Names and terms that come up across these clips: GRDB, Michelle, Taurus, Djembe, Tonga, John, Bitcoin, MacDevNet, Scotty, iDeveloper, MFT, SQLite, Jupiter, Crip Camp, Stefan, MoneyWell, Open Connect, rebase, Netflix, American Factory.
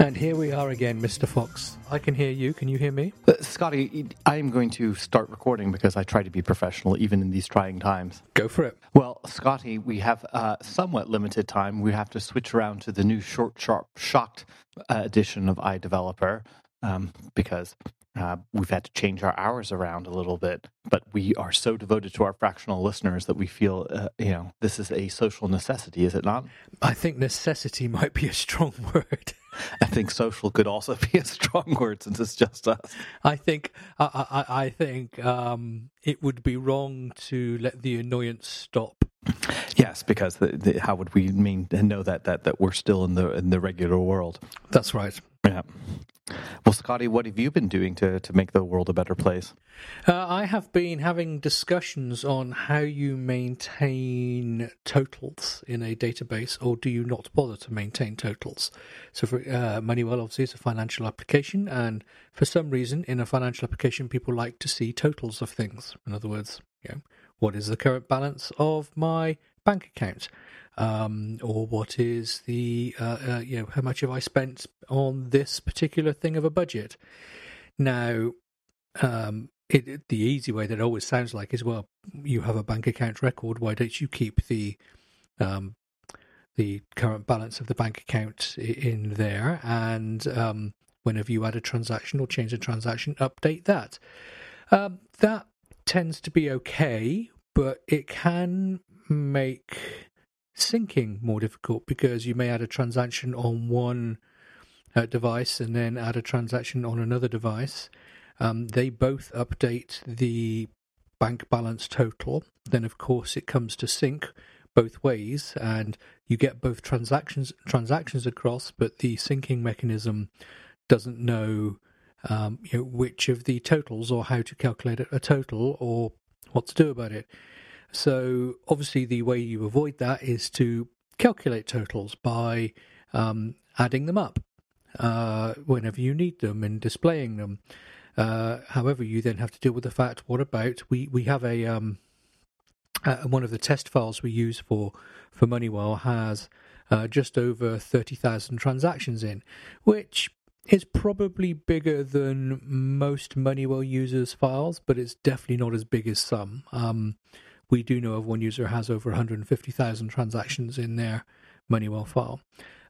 And here we are again, Mr. Fox. I can hear you. Can you hear me? Scotty, I am going to start recording because I try to be professional even in these trying times. Go for it. Well, Scotty, we have somewhat limited time. We have to switch around to the new short, sharp, shocked edition of iDeveloper because we've had to change our hours around a little bit. But we are so devoted to our fractional listeners that we feel, this is a social necessity, is it not? I think necessity might be a strong word. I think social could also be a strong word since it's just us. I think it would be wrong to let the annoyance stop. Yes, because how would we mean and know that we're still in the regular world? That's right. Yeah. Well, Scotty, what have you been doing to make the world a better place? I have been having discussions on how you maintain totals in a database, or do you not bother to maintain totals? So for MoneyWell, obviously, it's a financial application, and for some reason, in a financial application, people like to see totals of things. In other words, what is the current balance of my bank account? Or what is the, how much have I spent on this particular thing of a budget? Now, the easy way that it always sounds like is, well, you have a bank account record. Why don't you keep the current balance of the bank account in there? And whenever you add a transaction or change a transaction, update that. That tends to be okay, but it can make syncing more difficult because you may add a transaction on one device and then add a transaction on another device. They both update the bank balance total. Then, of course, it comes to sync both ways, and you get both transactions across, but the syncing mechanism doesn't know which of the totals or how to calculate a total or what to do about it. So obviously the way you avoid that is to calculate totals by adding them up whenever you need them and displaying them. However, you then have to deal with the fact, what about, we have a one of the test files we use for MoneyWell has just over 30,000 transactions in, which is probably bigger than most MoneyWell users' files, but it's definitely not as big as some. We do know of one user has over 150,000 transactions in their MoneyWell file.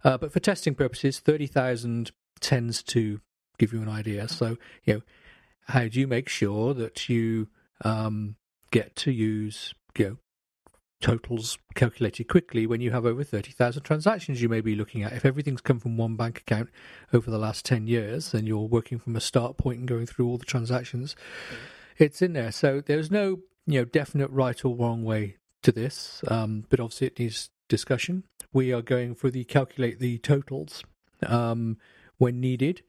But for testing purposes, 30,000 tends to give you an idea. So, how do you make sure that you get to use totals calculated quickly when you have over 30,000 transactions you may be looking at? If everything's come from one bank account over the last 10 years, then you're working from a start point and going through all the transactions. It's in there. So there's no definite right or wrong way to this, but obviously it needs discussion. We are going for the calculate the totals when needed.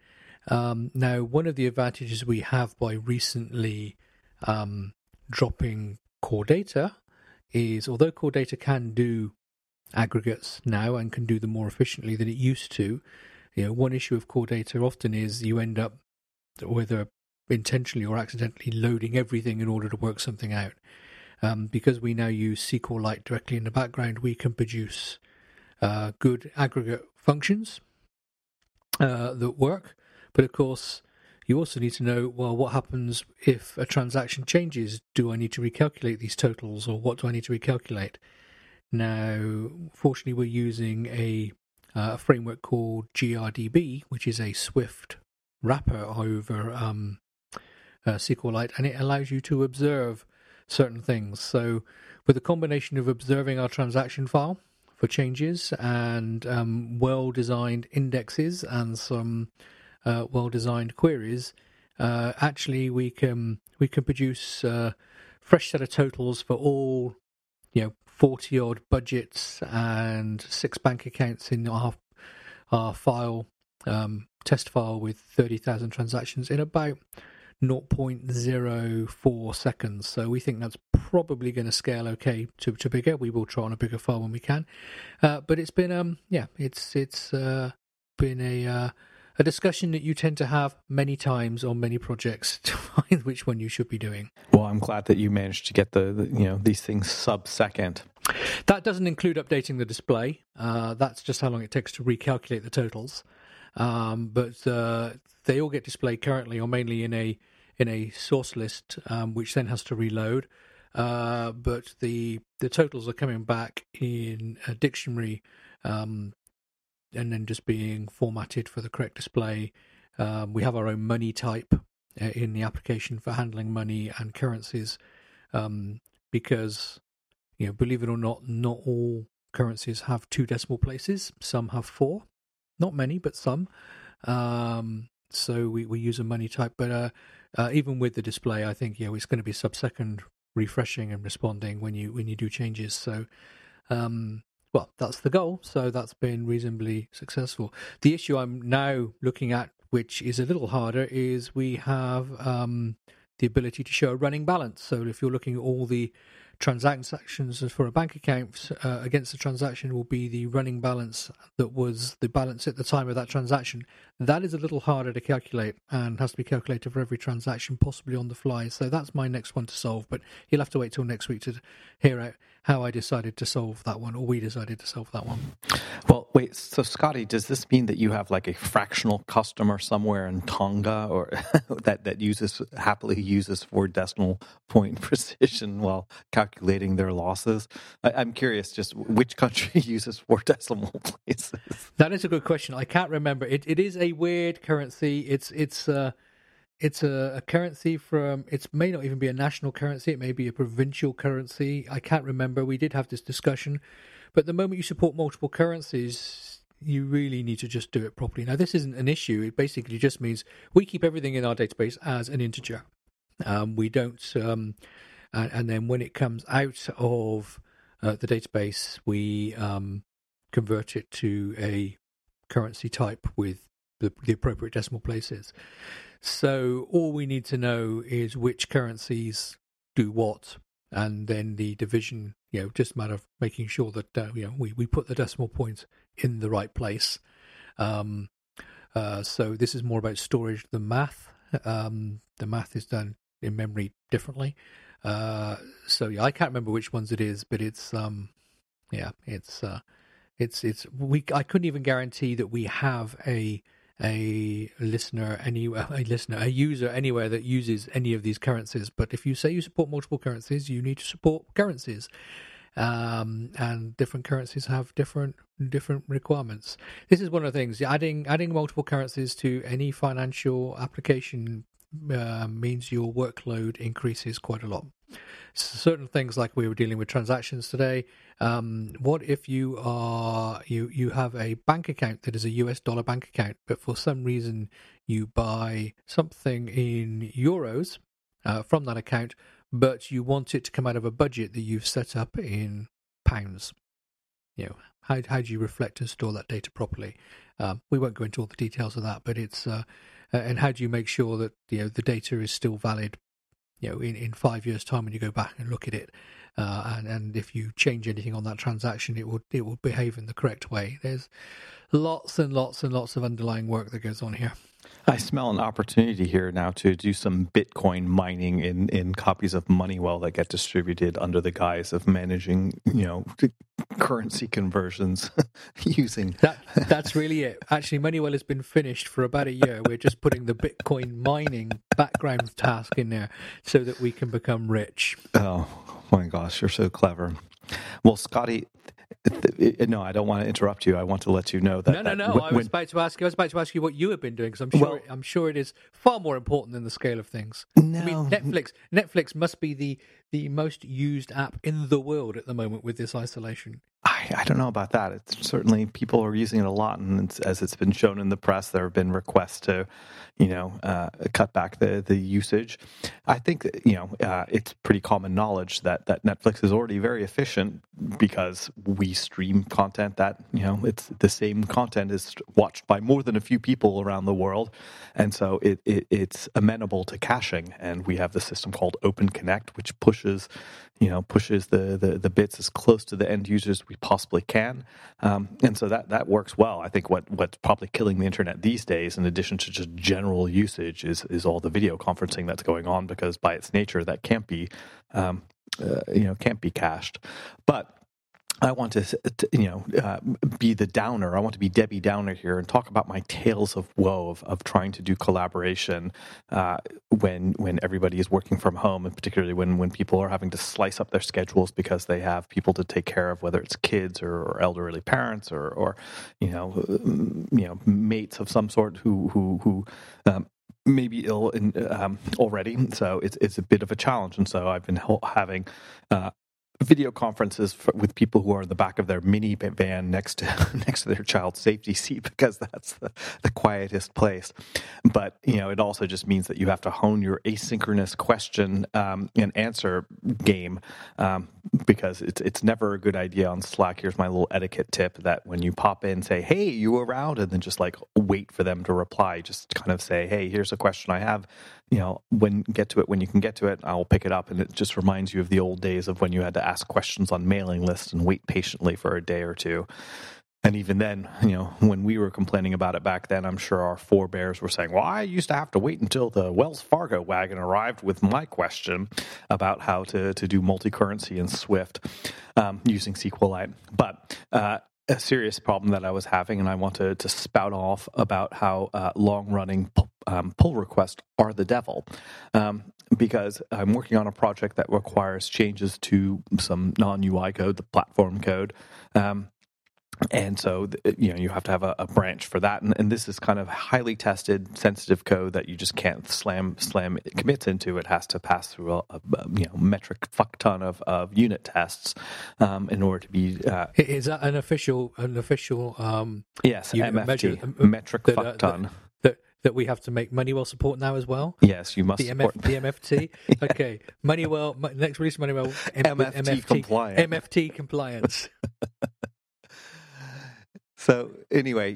Now, one of the advantages we have by recently dropping core data is, although core data can do aggregates now and can do them more efficiently than it used to, one issue of core data often is you end up, whether intentionally or accidentally, loading everything in order to work something out. Because we now use SQLite directly in the background, we can produce good aggregate functions that work. But of course, you also need to know, well, what happens if a transaction changes? Do I need to recalculate these totals, or what do I need to recalculate? Now, fortunately, we're using a framework called GRDB, which is a Swift wrapper over SQLite, and it allows you to observe certain things. So with a combination of observing our transaction file for changes and well-designed indexes and some well-designed queries, actually we can produce a fresh set of totals for all 40-odd budgets and 6 bank accounts in our file, test file with 30,000 transactions in about 0.04 seconds. So we think that's probably going to scale okay to bigger. We will try on a bigger file when we can. But it's been been a discussion that you tend to have many times on many projects to find which one you should be doing. Well, I'm glad that you managed to get the these things sub-second. That doesn't include updating the display. That's just how long it takes to recalculate the totals. But they all get displayed currently or mainly in a source list, which then has to reload. But the totals are coming back in a dictionary, and then just being formatted for the correct display. We have our own money type in the application for handling money and currencies, because, you know, believe it or not all currencies have 2 decimal places. Some have 4, not many, but some. So we use a money type, but even with the display, I think, it's going to be sub-second refreshing and responding when you do changes. So, well, that's the goal. So that's been reasonably successful. The issue I'm now looking at, which is a little harder, is we have the ability to show a running balance. So if you're looking at all the transactions for a bank account, against the transaction will be the running balance that was the balance at the time of that transaction. That is a little harder to calculate and has to be calculated for every transaction, possibly on the fly. So that's my next one to solve, but you'll have to wait till next week to hear out how I decided to solve that one, or we decided to solve that one. Well, wait, so Scotty, does this mean that you have like a fractional customer somewhere in Tonga or that happily uses 4 decimal point precision while calculating their losses? I'm curious just which country uses 4 decimal places? That is a good question. I can't remember. It is a weird currency. It's a currency from, it may not even be a national currency. It may be a provincial currency. I can't remember. We did have this discussion. But the moment you support multiple currencies, you really need to just do it properly. Now, this isn't an issue. It basically just means we keep everything in our database as an integer. We don't, and then when it comes out of the database, we convert it to a currency type with the appropriate decimal places. So all we need to know is which currencies do what, and then the division, just a matter of making sure that we put the decimal points in the right place. So this is more about storage than math. The math is done in memory differently. So I can't remember which ones it is, but I couldn't even guarantee that we have a user anywhere that uses any of these currencies. But if you say you support multiple currencies, you need to support currencies, and different currencies have different requirements. This is one of the things. Adding multiple currencies to any financial application means your workload increases quite a lot. Certain things, like we were dealing with transactions today. What if you have a bank account that is a US dollar bank account, but for some reason you buy something in euros from that account, but you want it to come out of a budget that you've set up in pounds? How do you reflect and store that data properly? We won't go into all the details of that, but it's and how do you make sure that the data is still valid? In 5 years' time, when you go back and look at it, and if you change anything on that transaction, it will behave in the correct way. There's lots and lots and lots of underlying work that goes on here. I smell an opportunity here now to do some Bitcoin mining in copies of MoneyWell that get distributed under the guise of managing, currency conversions using that. That's really it. Actually, MoneyWell has been finished for about a year. We're just putting the Bitcoin mining background task in there so that we can become rich. Oh my gosh, you're so clever. Well, Scotty, no, I don't want to interrupt you. I want to let you know that. No. I was about to ask you what you have been doing, because I'm sure it is far more important than the scale of things. No. I mean, Netflix must be the most used app in the world at the moment with this isolation. I don't know about that. It's certainly, people are using it a lot, and as it's been shown in the press, there have been requests to, cut back the usage. I think it's pretty common knowledge that Netflix is already very efficient, because we stream content that it's the same content is watched by more than a few people around the world, and so it's amenable to caching. And we have the system called Open Connect, which pushes the bits as close to the end user as we possibly can. And so that works well. I think what's probably killing the internet these days, in addition to just general usage, is all the video conferencing that's going on, because by its nature that can't be cached. But I want to be the downer. I want to be Debbie Downer here and talk about my tales of woe of trying to do collaboration when everybody is working from home, and particularly when people are having to slice up their schedules because they have people to take care of, whether it's kids or elderly parents or mates of some sort who may be ill already. So it's a bit of a challenge, and so I've been having video conferences with people who are in the back of their minivan next to their child's safety seat, because that's the quietest place. But it also just means that you have to hone your asynchronous question and answer game, because it's never a good idea on Slack. Here's my little etiquette tip: that when you pop in, say, "Hey, you around?" and then just wait for them to reply. Just kind of say, "Hey, here's a question I have. When you can get to it, I'll pick it up." And it just reminds you of the old days of when you had to ask questions on mailing lists and wait patiently for a day or two. And even then, when we were complaining about it back then, I'm sure our forebears were saying, well, I used to have to wait until the Wells Fargo wagon arrived with my question about how to do multi-currency in Swift using SQLite. But a serious problem that I was having, and I want to spout off about how long-running pull requests are the devil, because I'm working on a project that requires changes to some non-UI code, the platform code, and so you have to have a branch for that, and this is kind of highly tested, sensitive code that you just can't slam commits into. It has to pass through a metric fuck ton of unit tests in order to be. Is that an official? Yes, MFT metric fuck ton. That we have to make MoneyWell support now as well? Yes, you must support the MFT. Yeah. Okay, MoneyWell, next release of MoneyWell, MFT compliant. MFT compliance. So anyway,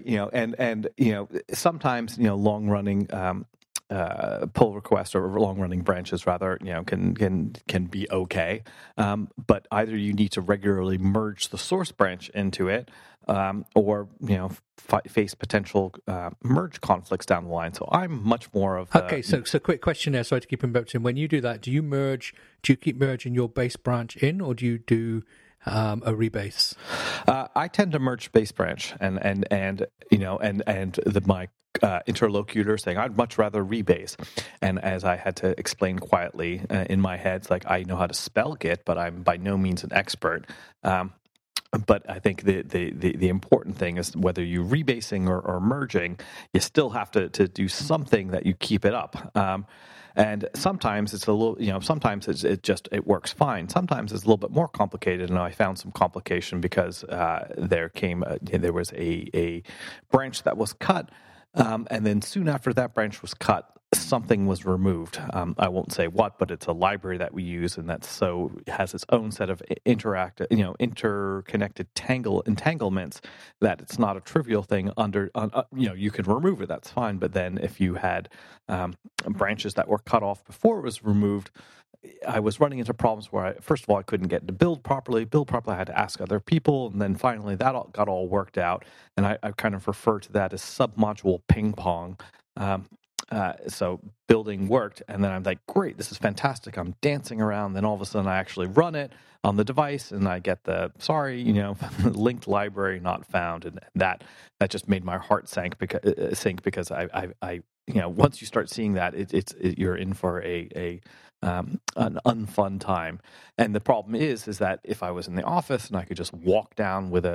sometimes, long-running pull requests or long-running branches rather, can be okay. But either you need to regularly merge the source branch into it, or face potential merge conflicts down the line. So I'm much more of okay. So quick question there. Sorry to keep interrupting. When you do that, do you merge? Do you keep merging your base branch in, or do you do a rebase? I tend to merge base branch, and my interlocutor saying, I'd much rather rebase. And as I had to explain quietly in my head, it's like I know how to spell Git, but I'm by no means an expert. But I think the important thing is whether you're rebasing or merging, you still have to do something that you keep it up. And sometimes it's a little, sometimes it works fine. Sometimes it's a little bit more complicated, and I found some complication because there was a branch that was cut. And then soon after that branch was cut, something was removed. I won't say what, but it's a library that we use, and has its own set of interconnected entanglements. That it's not a trivial thing. You could remove it, that's fine. But then if you had branches that were cut off before it was removed, I was running into problems where, first of all, I couldn't get to build properly. I had to ask other people, and then finally that got all worked out. And I kind of refer to that as submodule ping pong. So building worked, and then I'm like, great, this is fantastic. I'm dancing around. Then all of a sudden I actually run it on the device, and I get the, linked library not found. And that just made my heart sink because I once you start seeing that, it's you're in for an unfun time. And the problem is that if I was in the office and I could just walk down with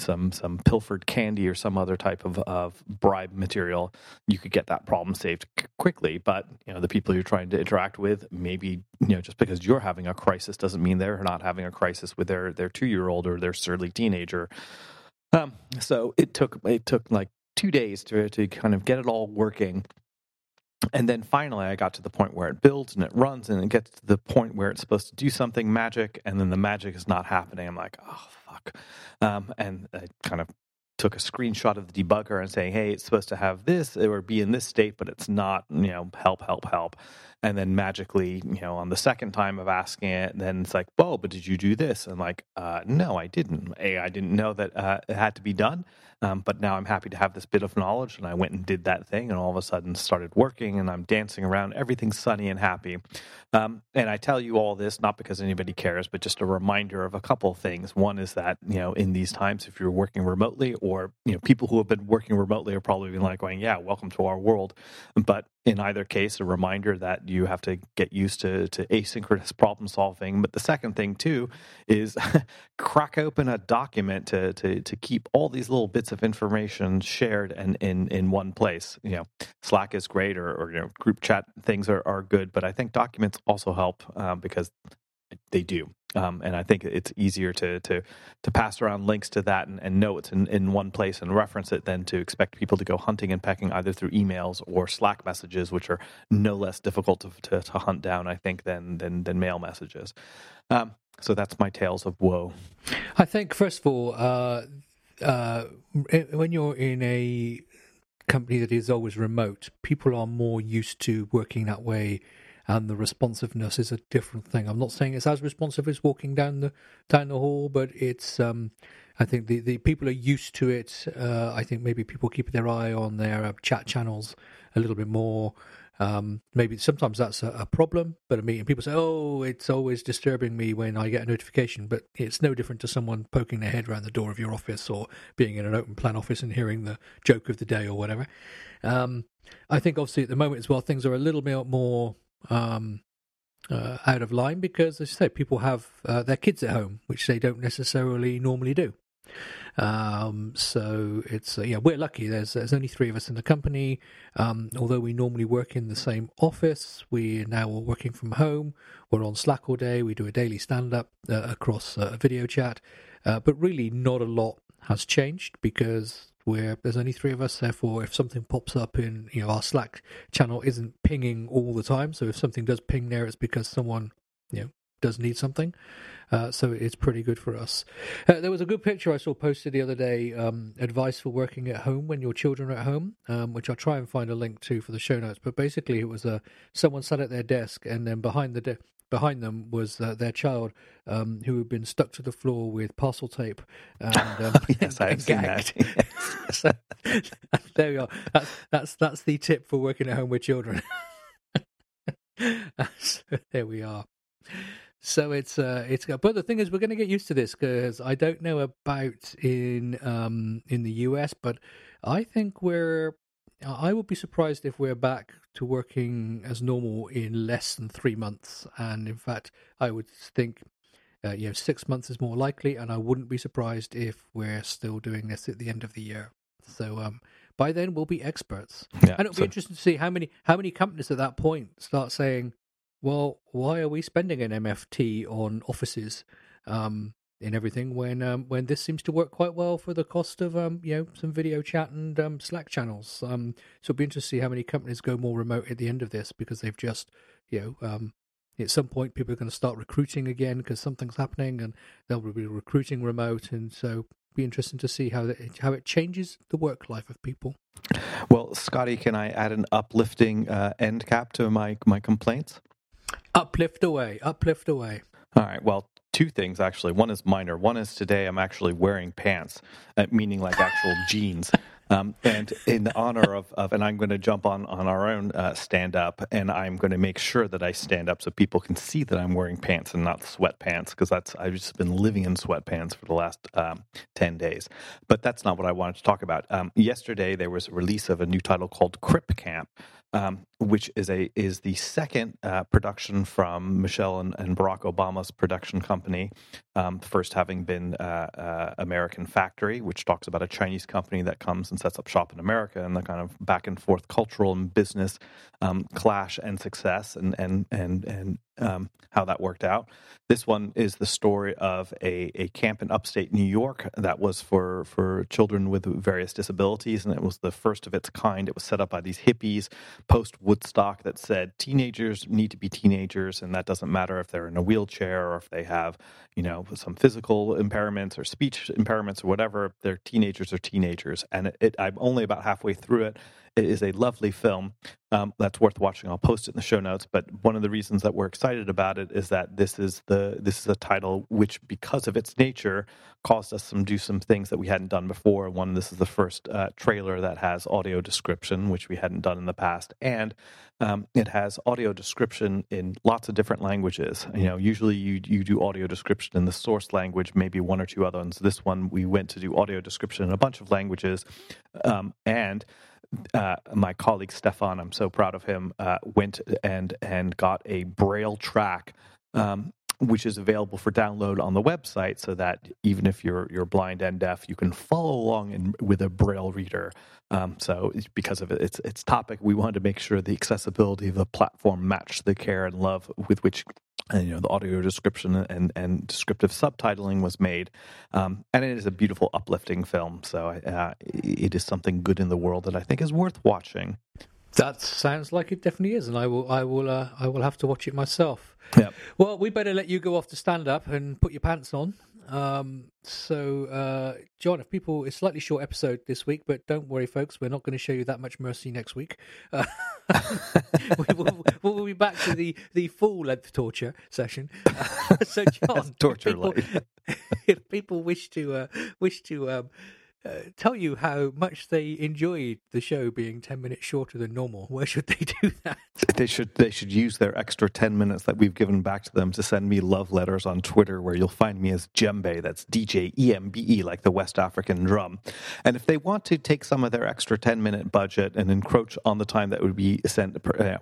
some pilfered candy or some other type of bribe material, you could get that problem saved quickly. But the people you're trying to interact with, maybe just because you're having a crisis doesn't mean they're not having a crisis with their 2-year-old or their surly teenager. So it took like 2 days to kind of get it all working. And then finally I got to the point where it builds and it runs, and it gets to the point where it's supposed to do something magic, and then the magic is not happening. I'm like, oh, fuck. And I kind of took a screenshot of the debugger and saying, hey, it's supposed to have this or be in this state, but it's not, help. And then magically, you know, on the second time of asking it, then it's like, oh, but did you do this? And like, no, I didn't. I didn't know that it had to be done. But now I'm happy to have this bit of knowledge. And I went and did that thing and all of a sudden started working and I'm dancing around. Everything's sunny and happy. And I tell you all this, not because anybody cares, but just a reminder of a couple of things. One is that, you know, in these times, if you're working remotely or, you know, people who have been working remotely are probably been like going, yeah, welcome to our world. But in either case, a reminder that you have to get used to asynchronous problem solving. But the second thing, too, is crack open a document to keep all these little bits of information shared and in one place. You know, Slack is great or you know, group chat things are good. But I think documents also help because they do. And I think it's easier to pass around links to that and know it's in one place and reference it than to expect people to go hunting and pecking either through emails or Slack messages, which are no less difficult to hunt down, I think, than mail messages. So that's my tales of woe. I think, first of all, when you're in a company that is always remote, people are more used to working that way. And the responsiveness is a different thing. I'm not saying it's as responsive as walking down the hall, but it's. I think the people are used to it. I think maybe people keep their eye on their chat channels a little bit more. Maybe sometimes that's a problem. But I mean, people say, "Oh, it's always disturbing me when I get a notification." But it's no different to someone poking their head around the door of your office or being in an open plan office and hearing the joke of the day or whatever. I think obviously at the moment as well, things are a little bit more. Out of line because, as I say, people have their kids at home, which they don't necessarily normally do. So it's yeah, we're lucky. There's only three of us in the company. Although we normally work in the same office, we're now all working from home. We're on Slack all day. We do a daily stand-up across a video chat, but really not a lot has changed because. Where there's only three of us, therefore, if something pops up in, you know, our Slack channel isn't pinging all the time. So if something does ping there, it's because someone, you know, does need something. So it's pretty good for us. There was a good picture I saw posted the other day, advice for working at home when your children are at home, which I'll try and find a link to for the show notes. But basically, it was someone sat at their desk, and then behind them was their child who had been stuck to the floor with parcel tape and, yes, and gagged. So, there we are. That's the tip for working at home with children. So, there we are. So it's but the thing is, we're going to get used to this because I don't know about in the US, but I think I would be surprised if we're back to working as normal in less than 3 months. And in fact, I would think, 6 months is more likely. And I wouldn't be surprised if we're still doing this at the end of the year. So by then we'll be experts. Yeah, and it'll be interesting to see how many companies at that point start saying, well, why are we spending an MFT on offices in everything when this seems to work quite well for the cost of some video chat and Slack channels. So it'll be interesting to see how many companies go more remote at the end of this because they've just at some point people are going to start recruiting again because something's happening and they'll be recruiting remote, and so it'll be interesting to see how it changes the work life of people. Well, Scotty, can I add an uplifting end cap to my complaints? Uplift away. All right. Well. Two things, actually. One is minor. One is today I'm actually wearing pants, meaning like actual jeans. And in honor of and I'm going to jump on our own stand-up, and I'm going to make sure that I stand up so people can see that I'm wearing pants and not sweatpants, because I've just been living in sweatpants for the last 10 days. But that's not what I wanted to talk about. Yesterday, there was a release of a new title called Crip Camp, which is the second production from Michelle and Barack Obama's production company, first having been American Factory, which talks about a Chinese company that comes and sets up shop in America and the kind of back and forth cultural and business clash and success and how that worked out. This one is the story of a camp in upstate New York that was for children with various disabilities, and it was the first of its kind. It was set up by these hippies post-Woodstock that said teenagers need to be teenagers, and that doesn't matter if they're in a wheelchair or if they have, you know, some physical impairments or speech impairments or whatever. They're teenagers. And I'm only about halfway through it. It is a lovely film that's worth watching. I'll post it in the show notes. But one of the reasons that we're excited about it is that this is a title which, because of its nature, caused us to do some things that we hadn't done before. One, this is the first trailer that has audio description, which we hadn't done in the past, and it has audio description in lots of different languages. You know, usually you do audio description in the source language, maybe one or two other ones. This one we went to do audio description in a bunch of languages, and. My colleague Stefan, I'm so proud of him, went and got a Braille track, which is available for download on the website, so that even if you're blind and deaf, you can follow along with a Braille reader. So because of its topic, we wanted to make sure the accessibility of the platform matched the care and love with which the audio description and descriptive subtitling was made. And it is a beautiful, uplifting film. So it is something good in the world that I think is worth watching. That sounds like it definitely is, and I will have to watch it myself. Yep. Well, we better let you go off to stand up and put your pants on. John, if people, it's a slightly short episode this week, but don't worry, folks, we're not going to show you that much mercy next week. We'll be back to the full-length torture session. So, John, if people wish to tell you how much they enjoyed the show being 10 minutes shorter than normal, where should they do that? They should use their extra 10 minutes that we've given back to them to send me love letters on Twitter, where you'll find me as Djembe, that's D-J-E-M-B-E, like the West African drum. And if they want to take some of their extra 10-minute budget and encroach on the time that would be sent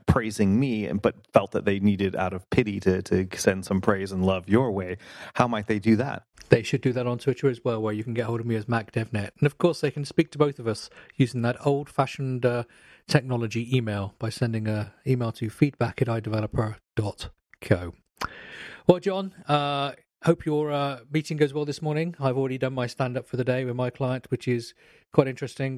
praising me, but felt that they needed out of pity to send some praise and love your way, how might they do that? They should do that on Twitter as well, where you can get hold of me as MacDevNet. And, of course, they can speak to both of us using that old-fashioned technology email by sending an email to feedback@iDeveloper.co. Well, John, hope your meeting goes well this morning. I've already done my stand-up for the day with my client, which is quite interesting.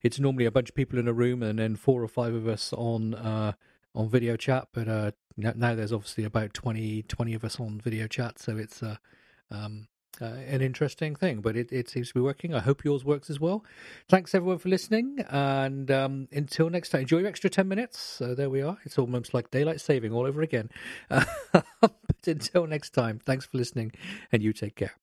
It's normally a bunch of people in a room and then 4 or 5 of us on video chat, but now there's obviously about 20 of us on video chat, so it's... an interesting thing, but it seems to be working. I hope yours works as well. Thanks everyone for listening, and until next time, enjoy your extra 10 minutes. So there we are. It's almost like daylight saving all over again. But until next time, thanks for listening, and you take care.